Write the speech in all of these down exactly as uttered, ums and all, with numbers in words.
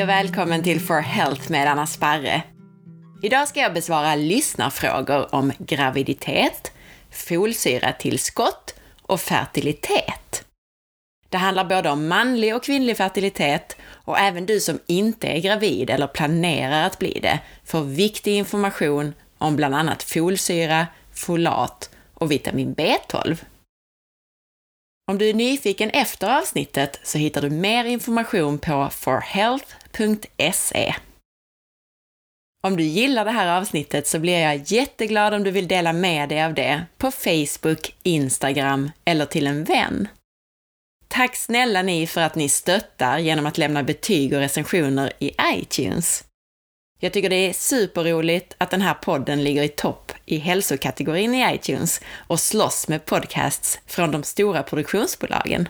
Hej och välkommen till For Health med Anna Sparre. Idag ska jag besvara lyssnarfrågor om graviditet, folsyratillskott och fertilitet. Det handlar både om manlig och kvinnlig fertilitet och även du som inte är gravid eller planerar att bli det får viktig information om bland annat folsyra, folat och vitamin B tolv. Om du är nyfiken efter avsnittet så hittar du mer information på for health punkt se. Om du gillar det här avsnittet så blir jag jätteglad om du vill dela med dig av det på Facebook, Instagram eller till en vän. Tack snälla ni för att ni stöttar genom att lämna betyg och recensioner i iTunes. Jag tycker det är superroligt att den här podden ligger i topp i hälsokategorin i iTunes och slåss med podcasts från de stora produktionsbolagen.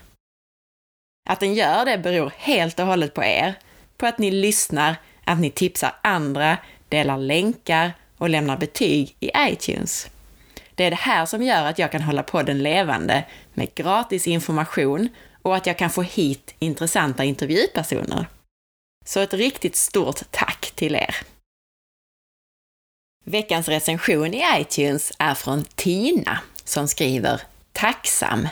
Att den gör det beror helt och hållet på er, på att ni lyssnar, att ni tipsar andra, delar länkar och lämnar betyg i iTunes. Det är det här som gör att jag kan hålla podden levande med gratis information och att jag kan få hit intressanta intervjupersoner. Så ett riktigt stort tack till er! Veckans recension i iTunes är från Tina som skriver: Tacksam!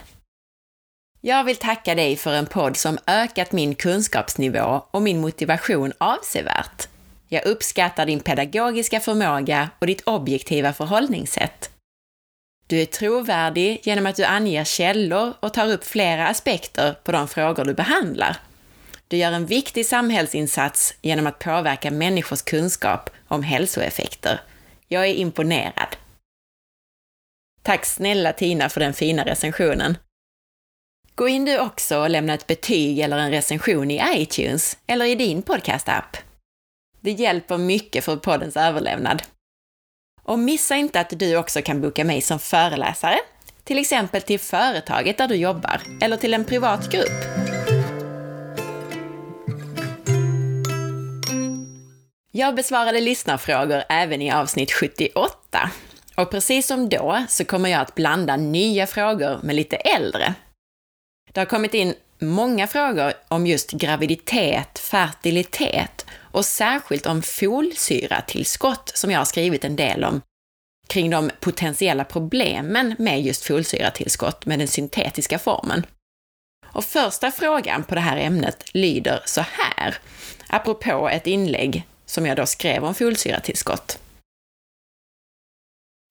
Jag vill tacka dig för en podd som ökat min kunskapsnivå och min motivation avsevärt. Jag uppskattar din pedagogiska förmåga och ditt objektiva förhållningssätt. Du är trovärdig genom att du anger källor och tar upp flera aspekter på de frågor du behandlar. Du gör en viktig samhällsinsats genom att påverka människors kunskap om hälsoeffekter. Jag är imponerad. Tack snälla Tina för den fina recensionen. Gå in du också och lämna ett betyg eller en recension i iTunes eller i din podcastapp. Det hjälper mycket för poddens överlevnad. Och missa inte att du också kan boka mig som föreläsare, till exempel till företaget där du jobbar eller till en privat grupp. Jag besvarade lyssnarfrågor även i avsnitt sjuttioåtta och precis som då så kommer jag att blanda nya frågor med lite äldre. Det har kommit in många frågor om just graviditet, fertilitet och särskilt om folsyratillskott som jag har skrivit en del om kring de potentiella problemen med just folsyratillskott med den syntetiska formen. Och första frågan på det här ämnet lyder så här, apropå ett inlägg som jag då skrev om folsyratillskott.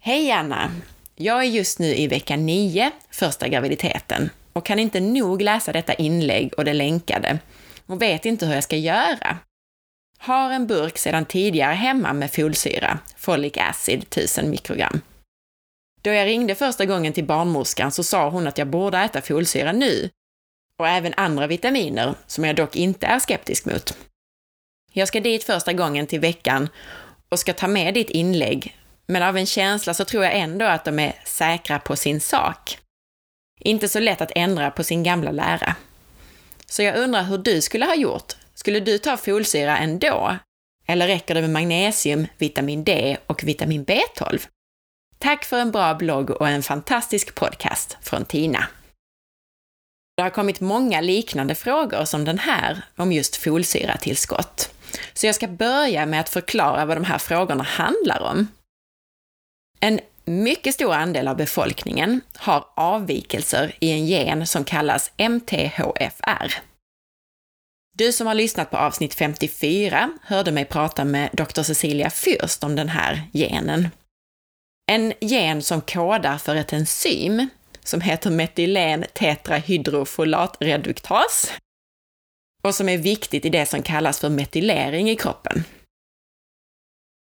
Hej Anna! Jag är just nu i vecka nio, första graviditeten, och kan inte nog läsa detta inlägg och det länkade, och vet inte hur jag ska göra. Har en burk sedan tidigare hemma med folsyra, folic acid, tusen mikrogram. Då jag ringde första gången till barnmorskan så sa hon att jag borde äta folsyra nu, och även andra vitaminer som jag dock inte är skeptisk mot. Jag ska dit första gången till veckan och ska ta med ditt inlägg, men av en känsla så tror jag ändå att de är säkra på sin sak. Inte så lätt att ändra på sin gamla lära. Så jag undrar hur du skulle ha gjort. Skulle du ta folsyra ändå? Eller räcker det med magnesium, vitamin D och vitamin B tolv? Tack för en bra blogg och en fantastisk podcast från Tina. Det har kommit många liknande frågor som den här om just folsyratillskott. Så jag ska börja med att förklara vad de här frågorna handlar om. En mycket stor andel av befolkningen har avvikelser i en gen som kallas M T H F R. Du som har lyssnat på avsnitt femtiofyra hörde mig prata med doktor Cecilia Fyrst om den här genen. En gen som kodar för ett enzym som heter metylentetrahydrofolatreduktas och som är viktigt i det som kallas för metylering i kroppen.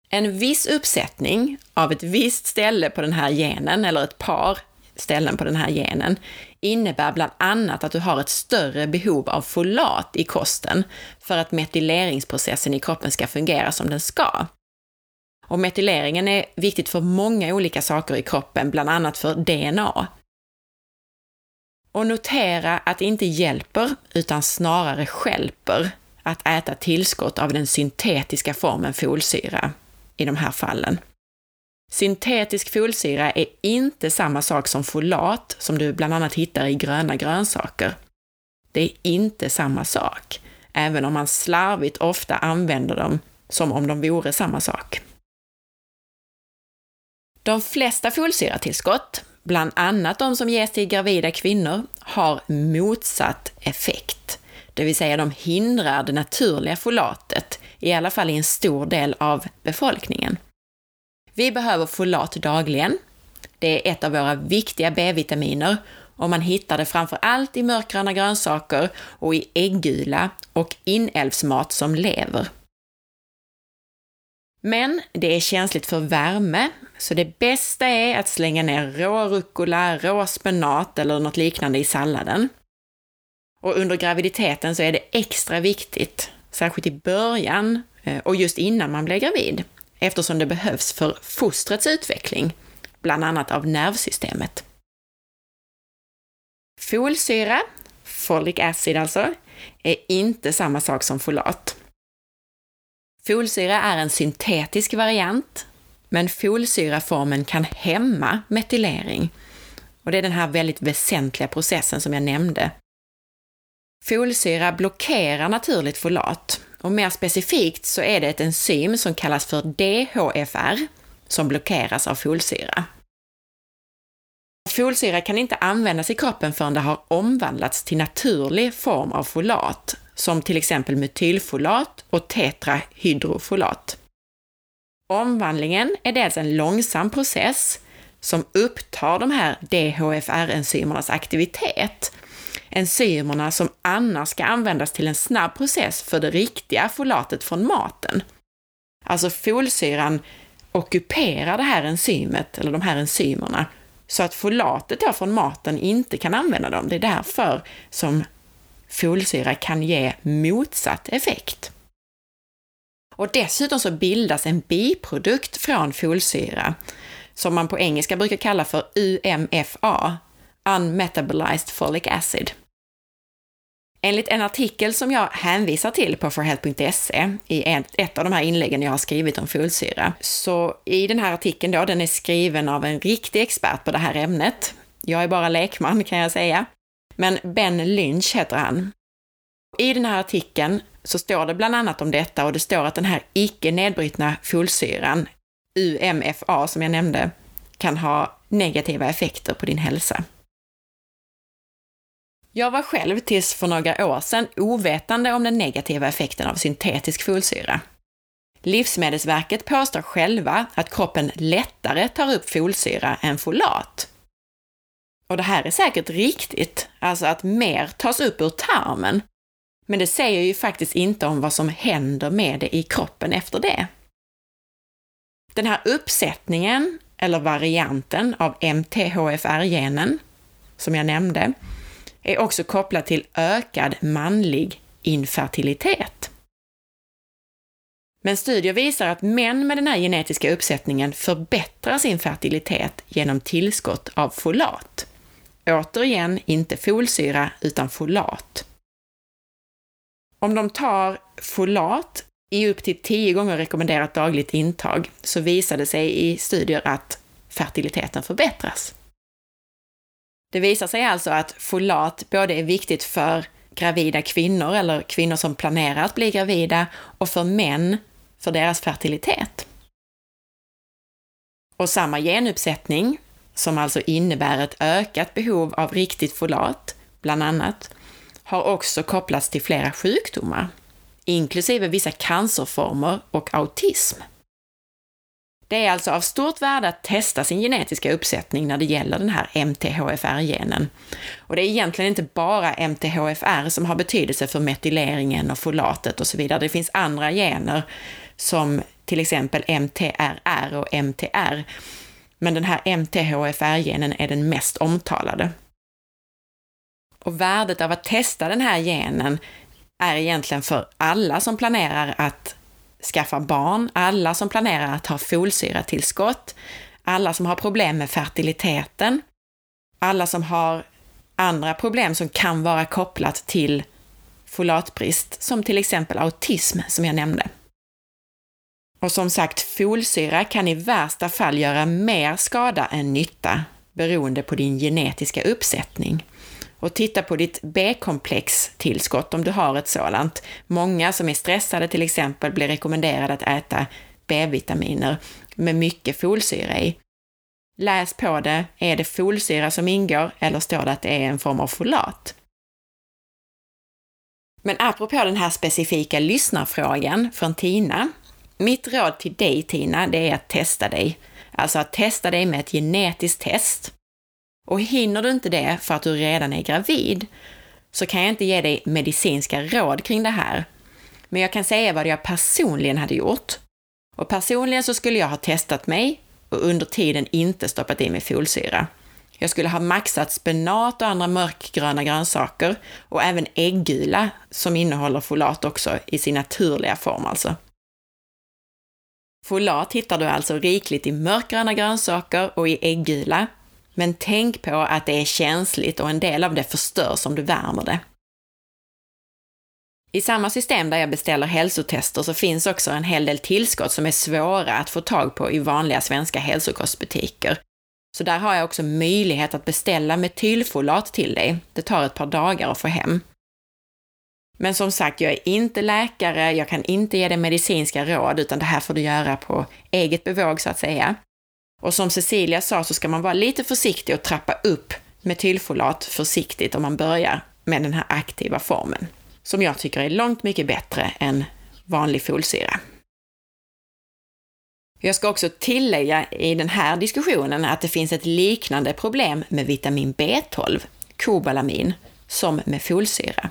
En viss uppsättning av ett visst ställe på den här genen, eller ett par ställen på den här genen, innebär bland annat att du har ett större behov av folat i kosten för att metyleringsprocessen i kroppen ska fungera som den ska. Och metyleringen är viktigt för många olika saker i kroppen, bland annat för D N A. Och notera att det inte hjälper utan snarare stjälper att äta tillskott av den syntetiska formen folsyra i de här fallen. Syntetisk folsyra är inte samma sak som folat som du bland annat hittar i gröna grönsaker. Det är inte samma sak. även om man slarvigt ofta använder dem som om de vore samma sak. De flesta folsyratillskott, bland annat de som ges till gravida kvinnor, har motsatt effekt. Det vill säga de hindrar det naturliga folatet, i alla fall i en stor del av befolkningen. Vi behöver folat dagligen. Det är ett av våra viktiga B-vitaminer och man hittar det framför allt i mörkgröna grönsaker och i äggula och inälvsmat som lever. Men det är känsligt för värme, så det bästa är att slänga ner rå rucola, rå spenat eller något liknande i salladen. Och under graviditeten så är det extra viktigt, särskilt i början och just innan man blir gravid, eftersom det behövs för fostrets utveckling, bland annat av nervsystemet. Folsyra, folic acid alltså, är inte samma sak som folat. Folsyra är en syntetisk variant, men folsyraformen kan hämma metylering. Och det är den här väldigt väsentliga processen som jag nämnde. Folsyra blockerar naturligt folat och mer specifikt så är det ett enzym som kallas för D H F R som blockeras av folsyra. Folsyra kan inte användas i kroppen förrän det har omvandlats till naturlig form av folat som till exempel metylfolat och tetrahydrofolat. Omvandlingen är dels en långsam process som upptar de här D H F R-enzymernas aktivitet. Enzymerna som annars ska användas till en snabb process för det riktiga folatet från maten. Alltså folsyran ockuperar det här enzymet, eller de här enzymerna, så att folatet då från maten inte kan använda dem. Det är därför som folsyra kan ge motsatt effekt. Och dessutom så bildas en biprodukt från folsyra, som man på engelska brukar kalla för U M F A, unmetabolized folic acid. Enligt en artikel som jag hänvisar till på for health punkt se i ett av de här inläggen jag har skrivit om folsyra. Så i den här artikeln då, den är skriven av en riktig expert på det här ämnet. Jag är bara lekman kan jag säga. Men Ben Lynch heter han. I den här artikeln så står det bland annat om detta och det står att den här icke-nedbrytna folsyran, U M F A som jag nämnde, kan ha negativa effekter på din hälsa. Jag var själv tills för några år sedan ovetande om den negativa effekten av syntetisk folsyra. Livsmedelsverket påstår själva att kroppen lättare tar upp folsyra än folat. Och det här är säkert riktigt, alltså att mer tas upp ur tarmen. Men det säger ju faktiskt inte om vad som händer med det i kroppen efter det. Den här uppsättningen, eller varianten av M T H F R-genen, som jag nämnde, är också kopplad till ökad manlig infertilitet. Men studier visar att män med den här genetiska uppsättningen förbättrar sin fertilitet genom tillskott av folat. Återigen inte folsyra utan folat. Om de tar folat i upp till tio gånger rekommenderat dagligt intag så visade det sig i studier att fertiliteten förbättras. Det visar sig alltså att folat både är viktigt för gravida kvinnor eller kvinnor som planerar att bli gravida och för män för deras fertilitet. Och samma genuppsättning, som alltså innebär ett ökat behov av riktigt folat, bland annat, har också kopplats till flera sjukdomar, inklusive vissa cancerformer och autism. Det är alltså av stort värde att testa sin genetiska uppsättning när det gäller den här M T H F R-genen. Och det är egentligen inte bara M T H F R som har betydelse för metyleringen och folatet och så vidare. Det finns andra gener som till exempel M T R R och M T R. Men den här M T H F R-genen är den mest omtalade. Och värdet av att testa den här genen är egentligen för alla som planerar att skaffa barn, alla som planerar att ha folsyratillskott, alla som har problem med fertiliteten, alla som har andra problem som kan vara kopplat till folatbrist, som till exempel autism som jag nämnde. Och som sagt, folsyra kan i värsta fall göra mer skada än nytta beroende på din genetiska uppsättning. och titta på ditt B-komplex-tillskott om du har ett sådant. Många som är stressade till exempel blir rekommenderade att äta B-vitaminer med mycket folsyra i. Läs på det, är det folsyra som ingår eller står det att det är en form av folat? Men apropå den här specifika lyssnarfrågan från Tina. Mitt råd till dig Tina, det är att testa dig. Alltså att testa dig med ett genetiskt test. Och hinner du inte det för att du redan är gravid så kan jag inte ge dig medicinska råd kring det här. Men jag kan säga vad jag personligen hade gjort. Och personligen så skulle jag ha testat mig och under tiden inte stoppat i mig folsyra. Jag skulle ha maxat spenat och andra mörkgröna grönsaker och även äggula som innehåller folat också i sin naturliga form alltså. Folat hittar du alltså rikligt i mörkgröna grönsaker och i äggula. Men tänk på att det är känsligt och en del av det förstörs om du värmer det. I samma system där jag beställer hälsotester så finns också en hel del tillskott som är svåra att få tag på i vanliga svenska hälsokostbutiker. Så där har jag också möjlighet att beställa metylfolat till dig. Det tar ett par dagar att få hem. Men som sagt, jag är inte läkare, jag kan inte ge dig medicinska råd utan det här får du göra på eget bevåg så att säga. Och som Cecilia sa så ska man vara lite försiktig och trappa upp metylfolat försiktigt om man börjar med den här aktiva formen. Som jag tycker är långt mycket bättre än vanlig folsyra. Jag ska också tillägga i den här diskussionen att det finns ett liknande problem med vitamin B tolv, kobalamin, som med folsyra.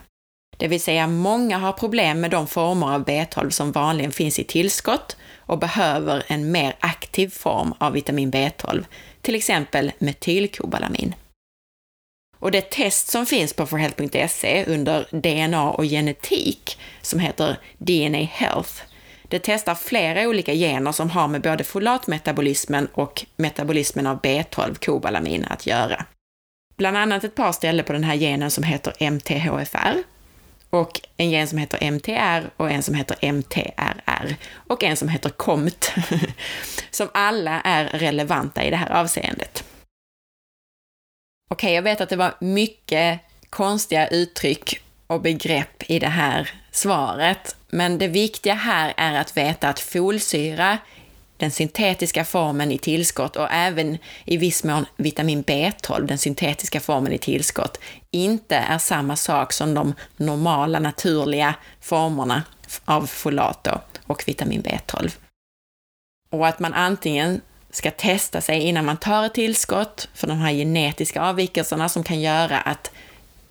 Det vill säga många har problem med de former av B tolv som vanligen finns i tillskott och behöver en mer aktiv form av vitamin B tolv, till exempel metylkobalamin. Och det test som finns på for health punkt se under D N A och genetik som heter D N A Health, det testar flera olika gener som har med både folatmetabolismen och metabolismen av B tolv-kobalamin att göra. Bland annat ett par ställen på den här genen som heter M T H F R och en gen som heter M T R och en som heter M T R R och en som heter C O M T som alla är relevanta i det här avseendet. Okej, okay, jag vet att det var mycket konstiga uttryck och begrepp i det här svaret. Men det viktiga här är att veta att folsyra, den syntetiska formen i tillskott och även i viss mån vitamin B tolv, den syntetiska formen i tillskott, inte är samma sak som de normala naturliga formerna av folat och vitamin B tolv. Och att man antingen ska testa sig innan man tar ett tillskott för de här genetiska avvikelserna som kan göra att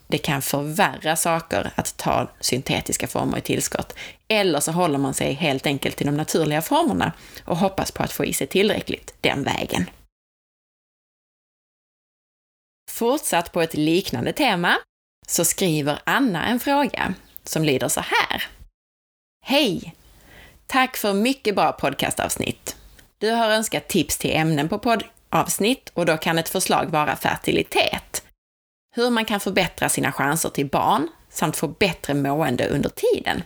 det kan förvärra saker att ta syntetiska former i tillskott. Eller så håller man sig helt enkelt till de naturliga formerna och hoppas på att få i sig tillräckligt den vägen. Fortsatt på ett liknande tema så skriver Anna en fråga som lyder så här. Hej! Tack för mycket bra podcastavsnitt. Du har önskat tips till ämnen på poddavsnitt och då kan ett förslag vara fertilitet. Hur man kan förbättra sina chanser till barn samt få bättre mående under tiden.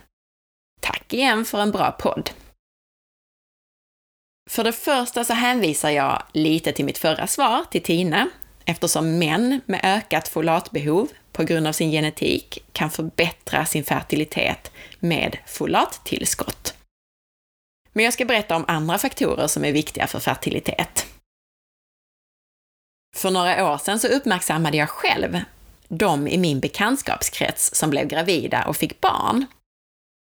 Tack igen för en bra podd. För det första så hänvisar jag lite till mitt förra svar till Tina eftersom män med ökat folatbehov på grund av sin genetik kan förbättra sin fertilitet med folattillskott. Men jag ska berätta om andra faktorer som är viktiga för fertilitet. För några år sedan så uppmärksammade jag själv de i min bekantskapskrets som blev gravida och fick barn.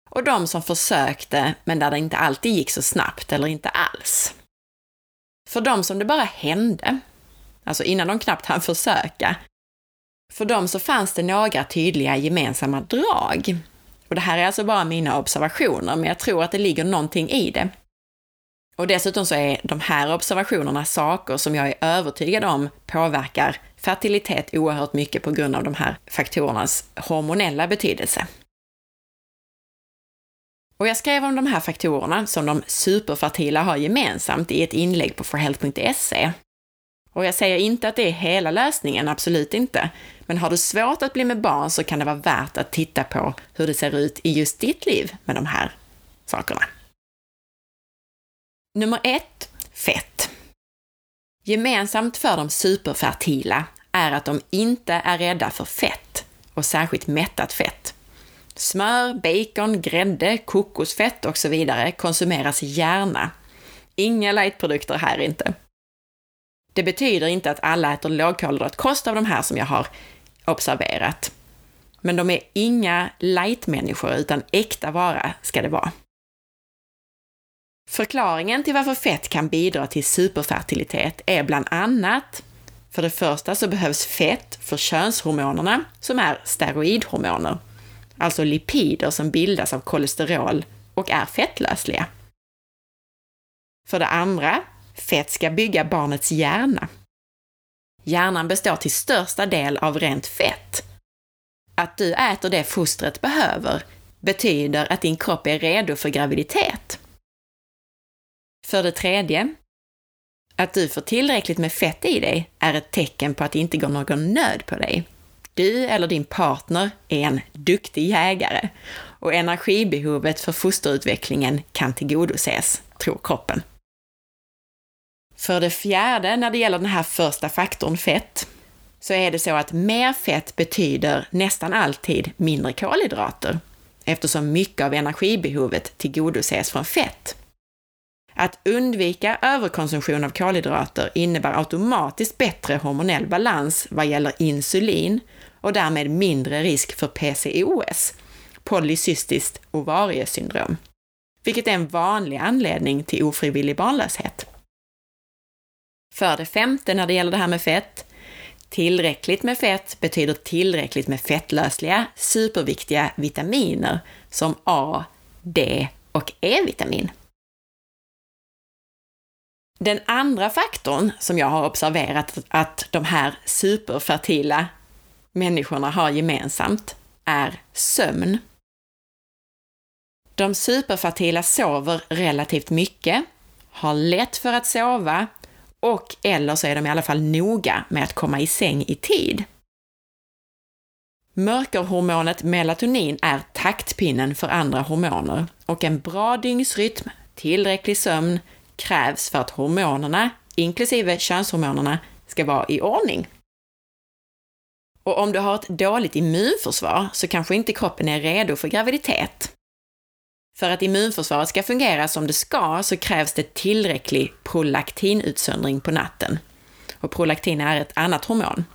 Och de som försökte men där det inte alltid gick så snabbt eller inte alls. För de som det bara hände, alltså innan de knappt hann försöka, för dem så fanns det några tydliga gemensamma drag. Och det här är alltså bara mina observationer, men jag tror att det ligger någonting i det. Och dessutom så är de här observationerna saker som jag är övertygad om påverkar fertilitet oerhört mycket på grund av de här faktorernas hormonella betydelse. Och jag skrev om de här faktorerna som de superfertila har gemensamt i ett inlägg på for health punkt se. Och jag säger inte att det är hela lösningen, absolut inte. Men har du svårt att bli med barn så kan det vara värt att titta på hur det ser ut i just ditt liv med de här sakerna. Nummer ett. Fett. Gemensamt för de superfertila är att de inte är rädda för fett och särskilt mättat fett. Smör, bacon, grädde, kokosfett och så vidare konsumeras gärna. Inga lightprodukter här inte. Det betyder inte att alla äter lågkolhydratkost av de här som jag har observerat. Men de är inga light-människor utan äkta vara ska det vara. Förklaringen till varför fett kan bidra till superfertilitet är bland annat: för det första så behövs fett för könshormonerna som är steroidhormoner, alltså lipider som bildas av kolesterol och är fettlösliga. För det andra, fett ska bygga barnets hjärna. Hjärnan består till största del av rent fett. Att du äter det fostret behöver betyder att din kropp är redo för graviditet. För det tredje, att du får tillräckligt med fett i dig är ett tecken på att det inte går någon nöd på dig. Du eller din partner är en duktig jägare och energibehovet för fosterutvecklingen kan tillgodoses, tror kroppen. För det fjärde, när det gäller den här första faktorn fett, så är det så att mer fett betyder nästan alltid mindre kolhydrater, eftersom mycket av energibehovet tillgodoses från fett. Att undvika överkonsumtion av kolhydrater innebär automatiskt bättre hormonell balans vad gäller insulin och därmed mindre risk för P C O S, polycystiskt ovariesyndrom, vilket är en vanlig anledning till ofrivillig barnlöshet. För det femte, när det gäller det här med fett, tillräckligt med fett betyder tillräckligt med fettlösliga, superviktiga vitaminer som A, D och E-vitamin. Den andra faktorn som jag har observerat att de här superfertila människorna har gemensamt är sömn. De superfertila sover relativt mycket, har lätt för att sova och eller så är de i alla fall noga med att komma i säng i tid. Mörkerhormonet melatonin är taktpinnen för andra hormoner och en bra dygnsrytm, tillräcklig sömn, krävs för att hormonerna, inklusive könshormonerna, ska vara i ordning. Och om du har ett dåligt immunförsvar så kanske inte kroppen är redo för graviditet. För att immunförsvaret ska fungera som det ska så krävs det tillräcklig prolaktinutsöndring på natten. Och prolaktin är ett annat hormon.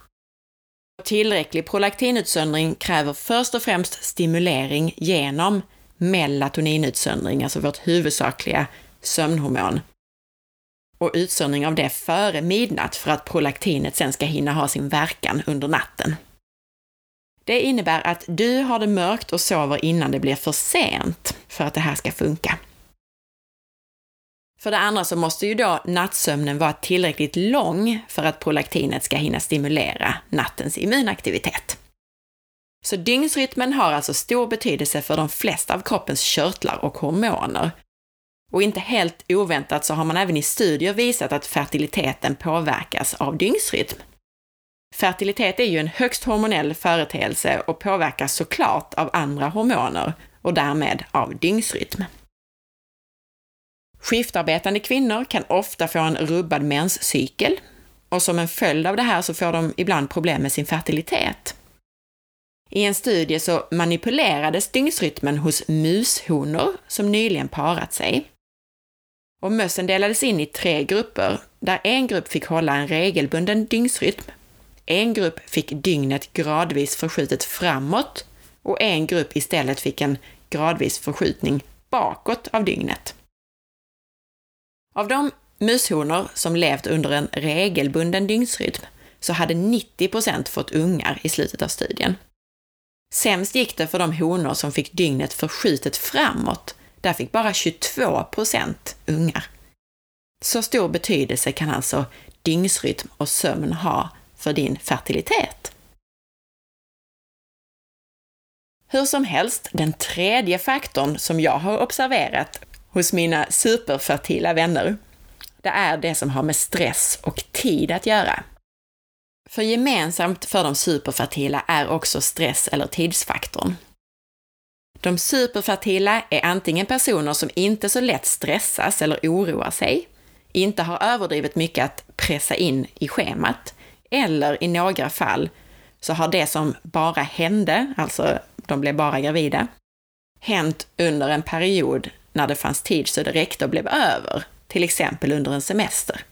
Tillräcklig prolaktinutsöndring kräver först och främst stimulering genom melatoninutsöndring, alltså vårt huvudsakliga sömnhormon. Och utsöndring av det före midnatt för att prolaktinet sen ska hinna ha sin verkan under natten. Det innebär att du har det mörkt och sover innan det blir för sent för att det här ska funka. För det andra så måste ju då nattsömnen vara tillräckligt lång för att prolaktinet ska hinna stimulera nattens immunaktivitet. Så dygnsrytmen har alltså stor betydelse för de flesta av kroppens körtlar och hormoner. Och inte helt oväntat så har man även i studier visat att fertiliteten påverkas av dygnsrytm. Fertilitet är ju en högst hormonell företeelse och påverkas såklart av andra hormoner och därmed av dygnsrytm. Skiftarbetande kvinnor kan ofta få en rubbad menscykel och som en följd av det här så får de ibland problem med sin fertilitet. I en studie så manipulerades dygnsrytmen hos mushonor som nyligen parat sig. Och mössen delades in i tre grupper, där en grupp fick hålla en regelbunden dygnsrytm, en grupp fick dygnet gradvis förskjutet framåt och en grupp istället fick en gradvis förskjutning bakåt av dygnet. Av de mushonor som levt under en regelbunden dygnsrytm så hade nittio procent fått ungar i slutet av studien. Sämst gick det för de honor som fick dygnet förskjutet framåt. Där fick bara tjugotvå procent ungar. Så stor betydelse kan alltså dygnsrytm och sömn ha för din fertilitet. Hur som helst, den tredje faktorn som jag har observerat hos mina superfertila vänner, det är det som har med stress och tid att göra. För gemensamt för de superfertila är också stress eller tidsfaktorn. De superfertila är antingen personer som inte så lätt stressas eller oroar sig, inte har överdrivet mycket att pressa in i schemat eller i några fall så har det som bara hände, alltså de blev bara gravida, hänt under en period när det fanns tid så det räckte och blev över, till exempel under en semester.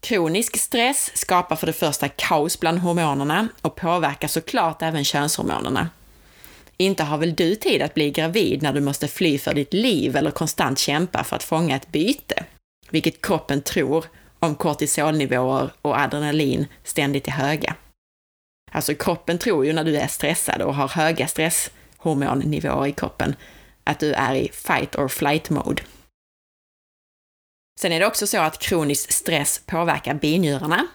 Kronisk stress skapar för det första kaos bland hormonerna och påverkar såklart även könshormonerna. Inte har väl du tid att bli gravid när du måste fly för ditt liv eller konstant kämpa för att fånga ett byte, vilket kroppen tror om kortisolnivåer och adrenalin ständigt är höga. Alltså kroppen tror ju när du är stressad och har höga stresshormonnivåer i kroppen att du är i fight or flight mode. Sen är det också så att kronisk stress påverkar binjurarna.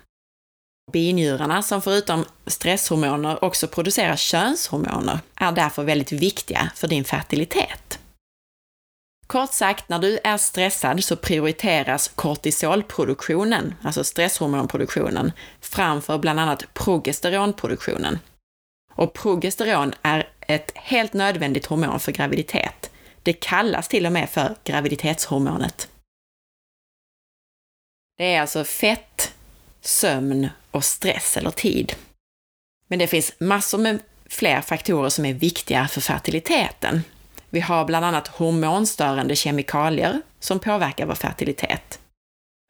Binjurarna, som förutom stresshormoner också producerar könshormoner, är därför väldigt viktiga för din fertilitet. Kort sagt, när du är stressad så prioriteras kortisolproduktionen, alltså stresshormonproduktionen, framför bland annat progesteronproduktionen. Och progesteron är ett helt nödvändigt hormon för graviditet. Det kallas till och med för graviditetshormonet. Det är alltså fett, sömn och stress eller tid. Men det finns massor med fler faktorer som är viktiga för fertiliteten. Vi har bland annat hormonstörande kemikalier som påverkar vår fertilitet.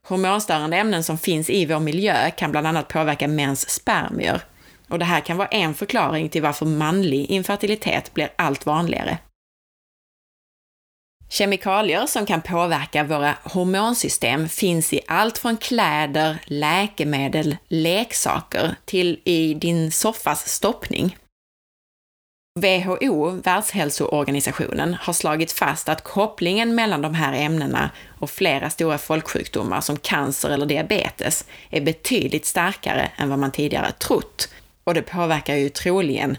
Hormonstörande ämnen som finns i vår miljö kan bland annat påverka mäns spermier. Och det här kan vara en förklaring till varför manlig infertilitet blir allt vanligare. Kemikalier som kan påverka våra hormonsystem finns i allt från kläder, läkemedel, leksaker till i din soffas stoppning. W H O, Världshälsoorganisationen, har slagit fast att kopplingen mellan de här ämnena och flera stora folksjukdomar som cancer eller diabetes är betydligt starkare än vad man tidigare trott. Och det påverkar ju troligen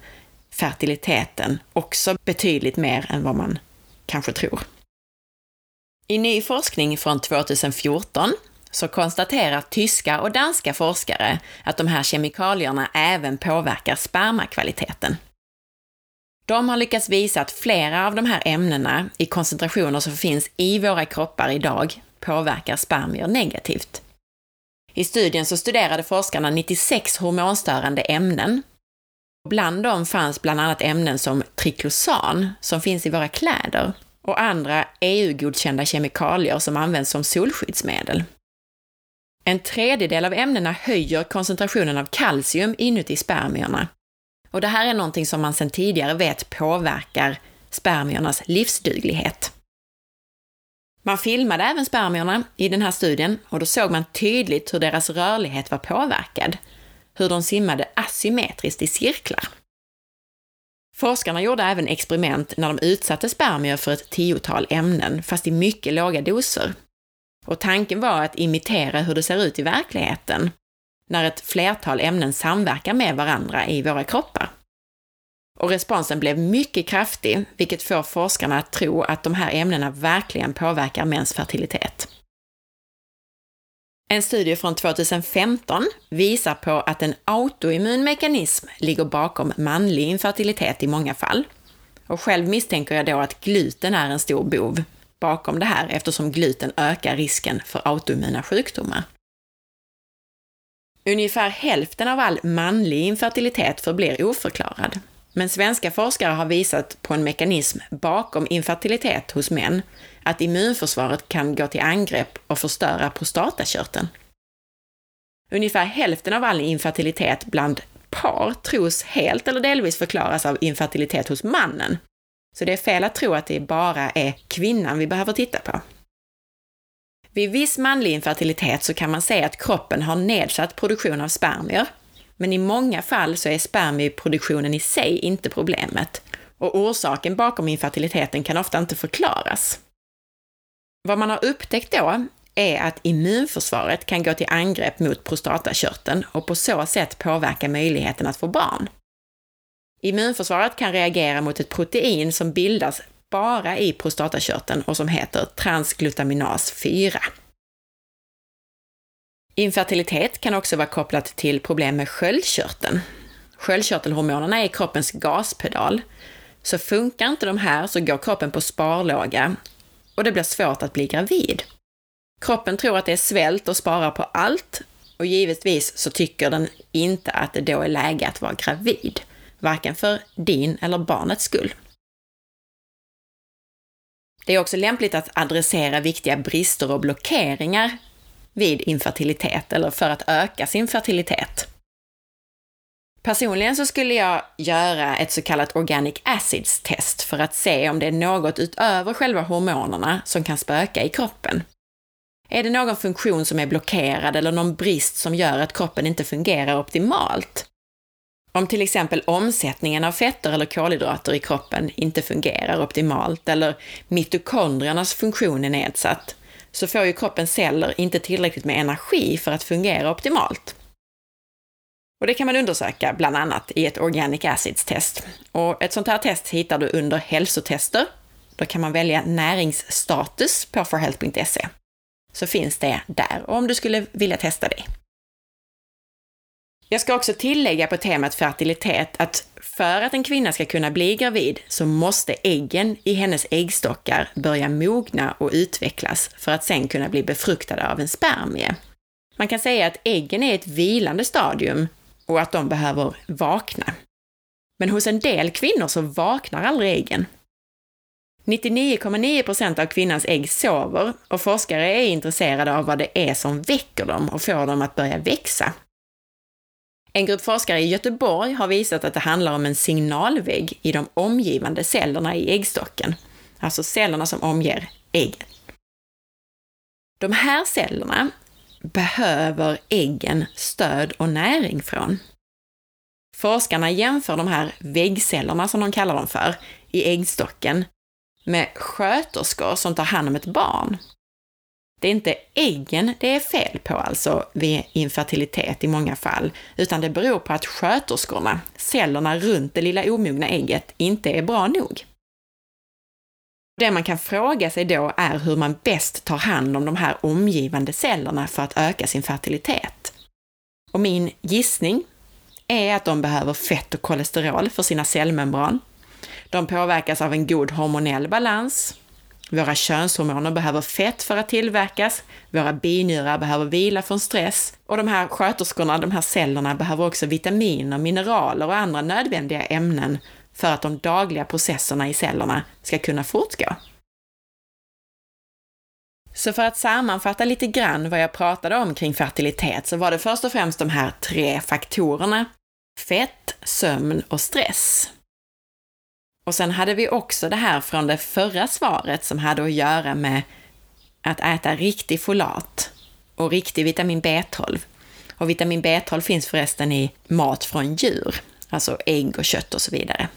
fertiliteten också betydligt mer än vad man kanske tror. I ny forskning från tjugohundrafjorton så konstaterar tyska och danska forskare att de här kemikalierna även påverkar spermakvaliteten. De har lyckats visa att flera av de här ämnena i koncentrationer som finns i våra kroppar idag påverkar spermier negativt. I studien så studerade forskarna nittiosex hormonstörande ämnen. Bland dem fanns bland annat ämnen som triklosan som finns i våra kläder och andra E U-godkända kemikalier som används som solskyddsmedel. En tredjedel av ämnena höjer koncentrationen av kalcium inuti spermierna. Och det här är någonting som man sedan tidigare vet påverkar spermiernas livsduglighet. Man filmade även spermierna i den här studien och då såg man tydligt hur deras rörlighet var påverkad. Hur de simmade asymmetriskt i cirklar. Forskarna gjorde även experiment när de utsatte spermier för ett tiotal ämnen fast i mycket låga doser. Och tanken var att imitera hur det ser ut i verkligheten när ett flertal ämnen samverkar med varandra i våra kroppar. Och responsen blev mycket kraftig, vilket får forskarna att tro att de här ämnena verkligen påverkar mäns fertilitet. En studie från tjugohundrafemton visar på att en autoimmun mekanism ligger bakom manlig infertilitet i många fall. Och själv misstänker jag då att gluten är en stor bov bakom det här eftersom gluten ökar risken för autoimmuna sjukdomar. Ungefär hälften av all manlig infertilitet förblir oförklarad. Men svenska forskare har visat på en mekanism bakom infertilitet hos män, att immunförsvaret kan gå till angrepp och förstöra prostatakörteln. Ungefär hälften av all infertilitet bland par tros helt eller delvis förklaras av infertilitet hos mannen. Så det är fel att tro att det bara är kvinnan vi behöver titta på. Vid viss manlig infertilitet så kan man säga att kroppen har nedsatt produktion av spermier. Men i många fall så är spermieproduktionen i sig inte problemet. Och orsaken bakom infertiliteten kan ofta inte förklaras. Vad man har upptäckt då är att immunförsvaret kan gå till angrepp mot prostatakörteln och på så sätt påverka möjligheten att få barn. Immunförsvaret kan reagera mot ett protein som bildas bara i prostatakörteln och som heter transglutaminas fyra. Infertilitet kan också vara kopplat till problem med sköldkörteln. Sköldkörtelhormonerna är kroppens gaspedal. Så funkar inte de här så går kroppen på sparlåga och det blir svårt att bli gravid. Kroppen tror att det är svält och sparar på allt Och givetvis så tycker den inte att det då är läge att vara gravid, varken för din eller barnets skull. Det är också lämpligt att adressera viktiga brister och blockeringar vid infertilitet eller för att öka sin fertilitet. Personligen så skulle jag göra ett så kallat organic acids-test för att se om det är något utöver själva hormonerna som kan spöka i kroppen. Är det någon funktion som är blockerad eller någon brist som gör att kroppen inte fungerar optimalt? Om till exempel omsättningen av fetter eller kolhydrater i kroppen inte fungerar optimalt eller mitokondriernas funktion är nedsatt, så får ju kroppens celler inte tillräckligt med energi för att fungera optimalt. Och det kan man undersöka bland annat i ett organic acids-test. Och ett sånt här test hittar du under hälsotester. Då kan man välja näringsstatus på for health punkt se. Så finns det där om du skulle vilja testa det. Jag ska också tillägga på temat fertilitet att för att en kvinna ska kunna bli gravid så måste äggen i hennes äggstockar börja mogna och utvecklas för att sen kunna bli befruktade av en spermie. Man kan säga att äggen är ett vilande stadium och att de behöver vakna. Men hos en del kvinnor så vaknar aldrig äggen. nittionio komma nio procent av kvinnans ägg sover och forskare är intresserade av vad det är som väcker dem och får dem att börja växa. En grupp forskare i Göteborg har visat att det handlar om en signalvägg i de omgivande cellerna i äggstocken. Alltså cellerna som omger äggen. De här cellerna behöver äggen stöd och näring från. Forskarna jämför de här väggcellerna som de kallar dem för i äggstocken med sköterskor som tar hand om ett barn. Det är inte äggen det är fel på alltså vid infertilitet i många fall, utan det beror på att sköterskorna, cellerna runt det lilla omogna ägget, inte är bra nog. Det man kan fråga sig då är hur man bäst tar hand om de här omgivande cellerna för att öka sin fertilitet. Och min gissning är att de behöver fett och kolesterol för sina cellmembran. De påverkas av en god hormonell balans. Våra könshormoner behöver fett för att tillverkas. Våra binjurar behöver vila från stress. Och de här sköterskorna, de här cellerna, behöver också vitaminer, mineraler och andra nödvändiga ämnen för att de dagliga processerna i cellerna ska kunna fortgå. Så för att sammanfatta lite grann vad jag pratade om kring fertilitet så var det först och främst de här tre faktorerna. Fett, sömn och stress. Och sen hade vi också det här från det förra svaret som hade att göra med att äta riktig folat och riktig vitamin B tolv. Och vitamin B tolv finns förresten i mat från djur, alltså ägg och kött och så vidare.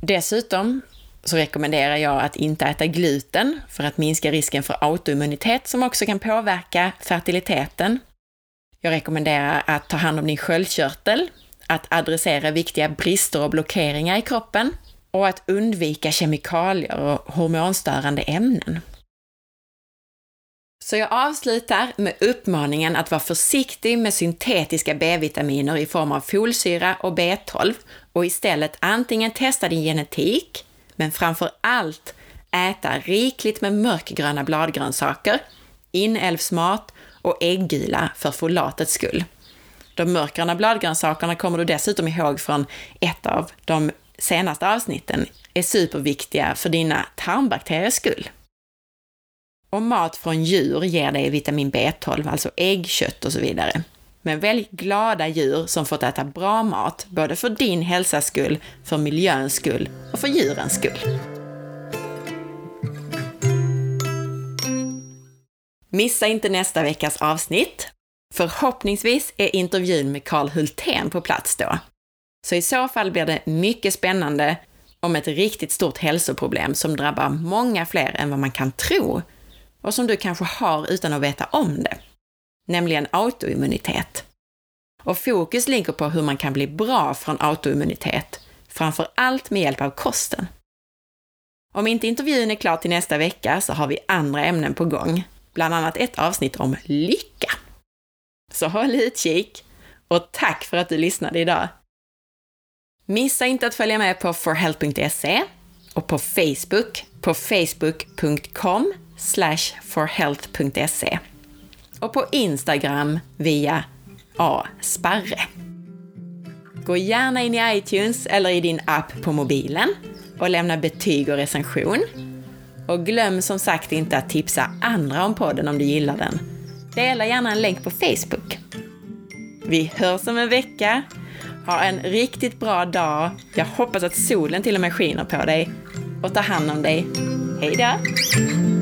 Dessutom så rekommenderar jag att inte äta gluten för att minska risken för autoimmunitet som också kan påverka fertiliteten. Jag rekommenderar att ta hand om din sköldkörtel, att adressera viktiga brister och blockeringar i kroppen och att undvika kemikalier och hormonstörande ämnen. Så jag avslutar med uppmaningen att vara försiktig med syntetiska B-vitaminer i form av folsyra och B tolv och istället antingen testa din genetik, men framför allt äta rikligt med mörkgröna bladgrönsaker, inälvsmat och äggula för folatets skull. De mörkgröna bladgrönsakerna kommer du dessutom ihåg från ett av de senaste avsnitten är superviktiga för dina tarmbakteriers skull. Och mat från djur ger dig vitamin B tolv, alltså ägg, kött och så vidare. Men välj glada djur som fått äta bra mat, både för din hälsas skull, för miljöns skull och för djurens skull. Missa inte nästa veckas avsnitt. Förhoppningsvis är intervjun med Carl Hultén på plats då. Så i så fall blir det mycket spännande om ett riktigt stort hälsoproblem som drabbar många fler än vad man kan tro och som du kanske har utan att veta om det, nämligen autoimmunitet. Och fokus ligger på hur man kan bli bra från autoimmunitet, framför allt med hjälp av kosten. Om inte intervjun är klar till nästa vecka så har vi andra ämnen på gång, bland annat ett avsnitt om lycka. Så håll utkik och tack för att du lyssnade idag. Missa inte att följa med på for health punkt se och på Facebook på facebook punkt com slash for health punkt se. och på Instagram via A. Sparre. Gå gärna in i iTunes eller i din app på mobilen och lämna betyg och recension. Och glöm som sagt inte att tipsa andra om podden om du gillar den. Dela gärna en länk på Facebook. Vi hörs om en vecka. Ha en riktigt bra dag. Jag hoppas att solen till och med skiner på dig. Och ta hand om dig. Hej då!